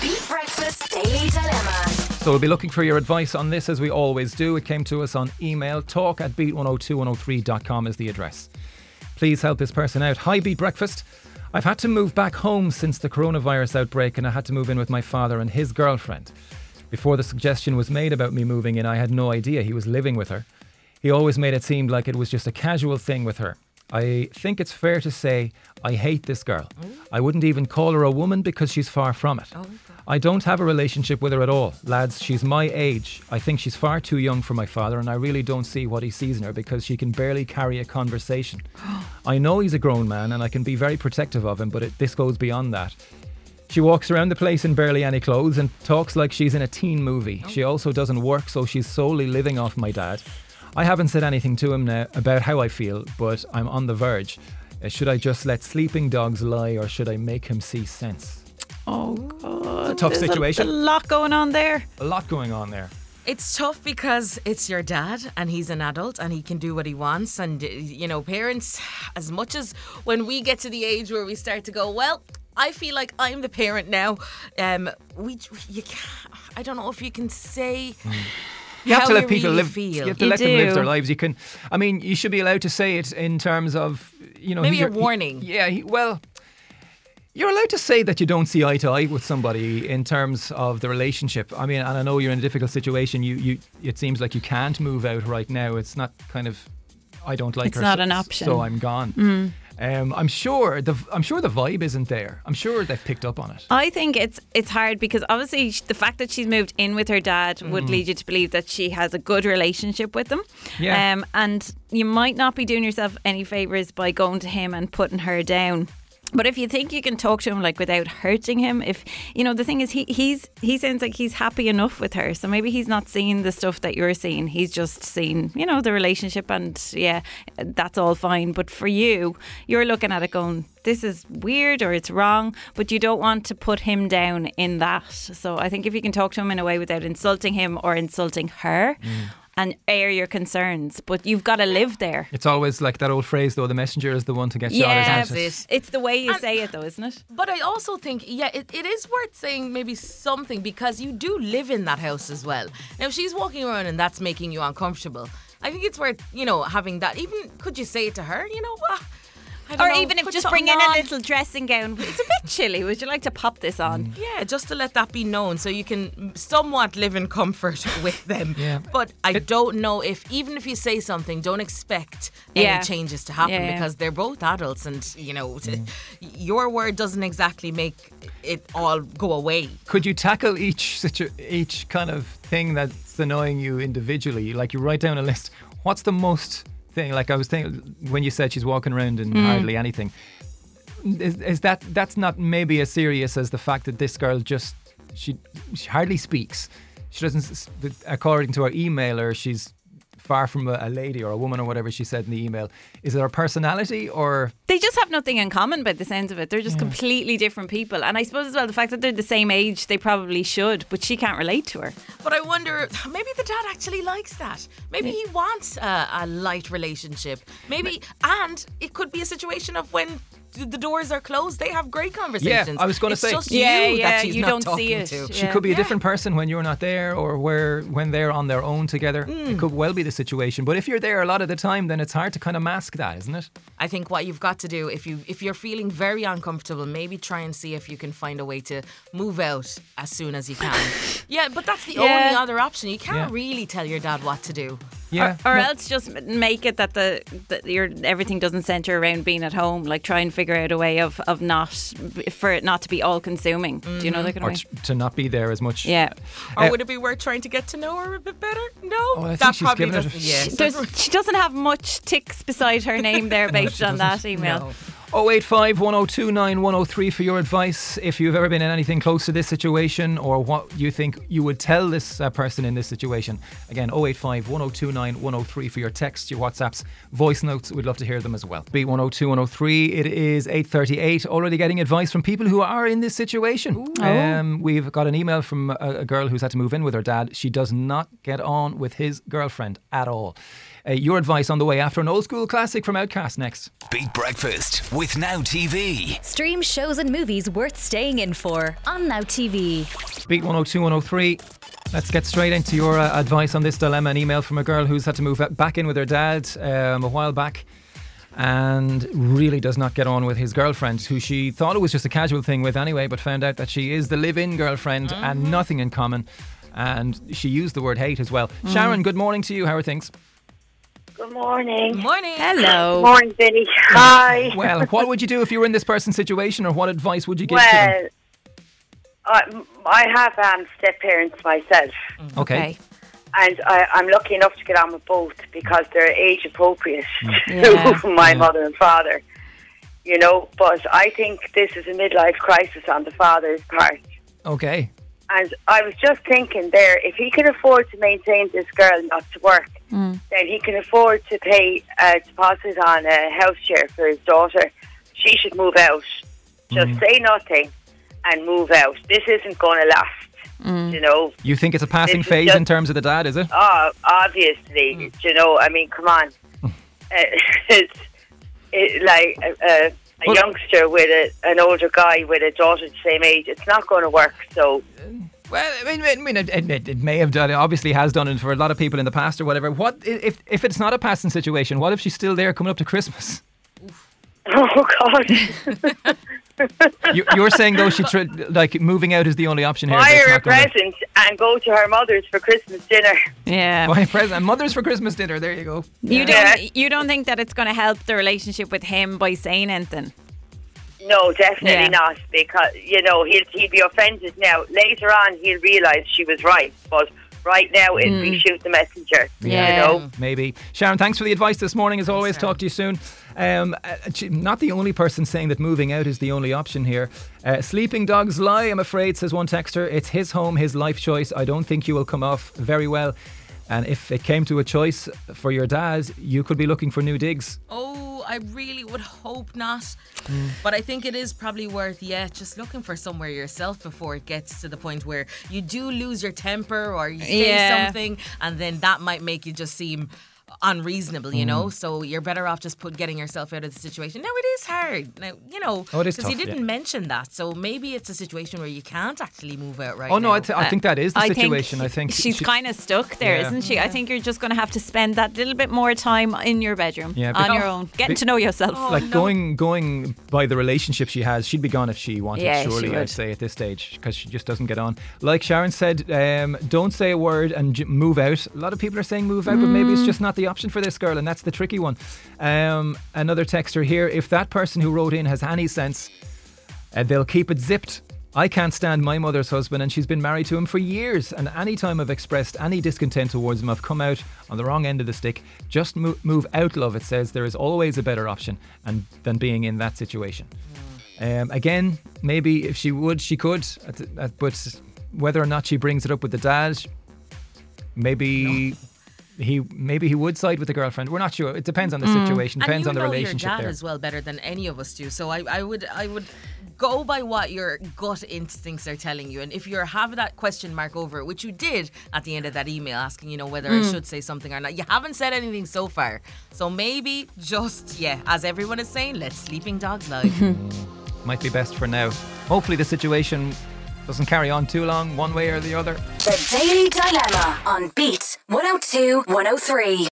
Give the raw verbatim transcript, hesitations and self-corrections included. The Beat Breakfast Daily Dilemma. So we'll be looking for your advice on this, as we always do. It came to us on email. Talk at beat one oh two one oh three dot com is the address. Please help this person out. Hi, Beat Breakfast. I've had to move back home since the coronavirus outbreak, and I had to move in with my father and his girlfriend. Before the suggestion was made about me moving in, I had no idea he was living with her. He always made it seem like it was just a casual thing with her. I think it's fair to say I hate this girl. Ooh. I wouldn't even call her a woman because she's far from it. Oh, I don't have a relationship with her at all. Lads, she's my age. I think she's far too young for my father, and I really don't see what he sees in her because she can barely carry a conversation. I know he's a grown man and I can be very protective of him, but it, this goes beyond that. She walks around the place in barely any clothes and talks like she's in a teen movie. She also doesn't work, so she's solely living off my dad. I haven't said anything to him now about how I feel, but I'm on the verge. Should I just let sleeping dogs lie, or should I make him see sense? Oh, God. It's a tough There's situation. There's a lot going on there. A lot going on there. It's tough because it's your dad and he's an adult and he can do what he wants. And, you know, parents, as much as when we get to the age where we start to go, well, I feel like I'm the parent now. Um, we, you can't, I don't know if you can say mm. you have how to let people really live. Feel. You have to you let do. them live their lives. You can. I mean, you should be allowed to say it in terms of, you know, maybe he, a warning. He, yeah. He, well, you're allowed to say that you don't see eye to eye with somebody in terms of the relationship. I mean, and I know you're in a difficult situation. You, you. It seems like you can't move out right now. It's not kind of. I don't like it's her. It's not so, an option. So I'm gone. Mm. Um, I'm sure the I'm sure the vibe isn't there. I'm sure they've picked up on it. I think it's it's hard because obviously the fact that she's moved in with her dad mm. would lead you to believe that she has a good relationship with them. Yeah. Um, and you might not be doing yourself any favours by going to him and putting her down. But if you think you can talk to him like without hurting him, if you know the thing is he he's he sounds like he's happy enough with her, so maybe he's not seeing the stuff that you're seeing. He's just seeing, you know, the relationship, and yeah, that's all fine. But for you, you're looking at it going, this is weird or it's wrong, but you don't want to put him down in that. So I think if you can talk to him in a way without insulting him or insulting her. Mm. And air your concerns, but you've got to live there. It's always like that old phrase, though, the messenger is the one to get yeah, shot. Yeah, it? it's the way you and, say it, though, isn't it? But I also think, yeah, it, it is worth saying maybe something, because you do live in that house as well. Now, if she's walking around and that's making you uncomfortable, I think it's worth, you know, having that. Even could you say it to her, you know what? Well, Or know, even if just bring in on. a little dressing gown. It's a bit chilly. Would you like to pop this on? Mm. Yeah, just to let that be known, so you can somewhat live in comfort with them. Yeah. But I it, don't know if, even if you say something, don't expect yeah. any changes to happen yeah. because they're both adults, and you know, mm. your word doesn't exactly make it all go away. Could you tackle each situ- each kind of thing that's annoying you individually? Like you write down a list. What's the most thing, like I was thinking when you said she's walking around in mm. hardly anything, is, is that that's not maybe as serious as the fact that this girl just she, she hardly speaks. She doesn't, according to her emailer, she's far from a, a lady or a woman or whatever she said in the email. Is it her personality, or they just have nothing in common by the sounds of it? They're just yeah. completely different people. And I suppose as well the fact that they're the same age, they probably should, but she can't relate to her. But I wonder, maybe the dad actually likes that. Maybe yeah. he wants a, a light relationship. Maybe, and it could be a situation of when the doors are closed, they have great conversations. Yeah, I was going to say, it's just yeah, you yeah, that she's you not don't talking see it. to. She yeah. could be a yeah. different person when you're not there, or where when they're on their own together. Mm. It could well be the situation. But if you're there a lot of the time, then it's hard to kind of mask that, isn't it? I think what you've got to do, if you if you're feeling very uncomfortable, maybe try and see if you can find a way to move out as soon as you can. yeah, but that's the yeah. only other option. You can't yeah. really tell your dad what to do. Yeah. Or, or no. else just make it that the that your everything doesn't centre around being at home. Like try and figure out a way of, of not for it not to be all consuming. Mm-hmm. Do you know that kind or of way? Or t- to not be there as much. Yeah. Or uh, would it be worth trying to get to know her a bit better? No, oh, I that think probably she's doesn't. It she, she doesn't have much ticks beside her name there based no, on doesn't. that email. No. oh eight five one oh two nine one oh three for your advice. If you've ever been in anything close to this situation, or what you think you would tell this uh, person in this situation. Again, oh eight five one oh two nine one oh three for your texts, your WhatsApps, voice notes. We'd love to hear them as well. B one oh two one oh three, it is eight thirty-eight. Already getting advice from people who are in this situation. Um, we've got an email from a, a girl who's had to move in with her dad. She does not get on with his girlfriend at all. Uh, your advice on the way after an old school classic from OutKast next. Beat Breakfast with with Now T V. Stream shows and movies worth staying in for on Now T V. Beat one oh two one oh three. Let's get straight into your uh, advice on this dilemma. An email from a girl who's had to move back in with her dad um, a while back, and really does not get on with his girlfriend, who she thought it was just a casual thing with anyway, but found out that she is the live-in girlfriend mm-hmm. and nothing in common. And she used the word hate as well. Mm. Sharon, good morning to you. How are things? Good morning. Good morning. Hello. Good morning, Vinny. Hi. Well, what would you do if you were in this person's situation, or what advice would you give well, to them? I, I have um, step-parents myself. Okay. okay. And I, I'm lucky enough to get on with both because they're age-appropriate yeah. to my yeah. mother and father. You know, but I think this is a midlife crisis on the father's part. Okay. And I was just thinking there, if he can afford to maintain this girl not to work, mm. then he can afford to pay a deposit on a house share for his daughter. She should move out. Just mm. say nothing and move out. This isn't going to last, mm. you know. You think it's a passing phase just, in terms of the dad, is it? Oh, obviously. Mm. You know, I mean, come on. uh, it's it, like... Uh, A well, youngster with a, an older guy with a daughter the same age, it's not going to work, so... Well, I mean, I mean it, it, it may have done, it obviously has done it for a lot of people in the past or whatever. What if if it's not a passing situation, what if she's still there coming up to Christmas? Oh, God. you, you're saying, though, she tri- like moving out is the only option here. Buy her a present and go to her mother's for Christmas dinner. Yeah. Buy a present and mother's for Christmas dinner. There you go. You yeah. don't You don't think that it's going to help the relationship with him by saying anything? No, definitely yeah. not. Because, you know, he'll, he'll be offended now. Later on, he'll realise she was right. But right now, it'll mm. be shoot the messenger. Yeah. You know? Maybe. Sharon, thanks for the advice this morning. As always, Sharon. Talk to you soon. Um, not the only person saying that moving out is the only option here. Uh, sleeping dogs lie, I'm afraid, says one texter. It's his home, his life choice. I don't think you will come off very well. And if it came to a choice for your dad, you could be looking for new digs. Oh, I really would hope not. Mm. But I think it is probably worth, yeah, just looking for somewhere yourself before it gets to the point where you do lose your temper or you say yeah. something, and then that might make you just seem unreasonable, you mm. know. So you're better off just put getting yourself out of the situation. Now it is hard. Now you know because oh, you didn't yeah. mention that. So maybe it's a situation where you can't actually move out right now. Oh no, now. I, th- I think that is the I situation. Think I think she's she, kind of stuck there, yeah. isn't she? Yeah. I think you're just going to have to spend that little bit more time in your bedroom yeah, on no. your own, getting be, to know yourself. Oh, like no. going going by the relationship she has, she'd be gone if she wanted. Yeah, surely she I'd say at this stage because she just doesn't get on. Like Sharon said, um, don't say a word and j- move out. A lot of people are saying move out, mm. but maybe it's just not the option for this girl, and that's the tricky one. Um, another texter here, if that person who wrote in has any sense, uh, they'll keep it zipped. I can't stand my mother's husband, and she's been married to him for years, and any time I've expressed any discontent towards him, I've come out on the wrong end of the stick. Just mo- move out, love, it says. There is always a better option and than being in that situation. Um, again, maybe if she would, she could, but whether or not she brings it up with the dad, maybe... No. He maybe he would side with the girlfriend. We're not sure. It depends on the mm. situation. Depends on the relationship. And you know your dad as well better than any of us do. So I, I would I would go by what your gut instincts are telling you. And if you have that question mark over it, which you did at the end of that email, asking you know whether mm. I should say something or not. You haven't said anything so far. So maybe just yeah, as everyone is saying, let sleeping dogs lie. Might be best for now. Hopefully the situation doesn't carry on too long, one way or the other. The Daily Dilemma on Beat one oh two one oh three.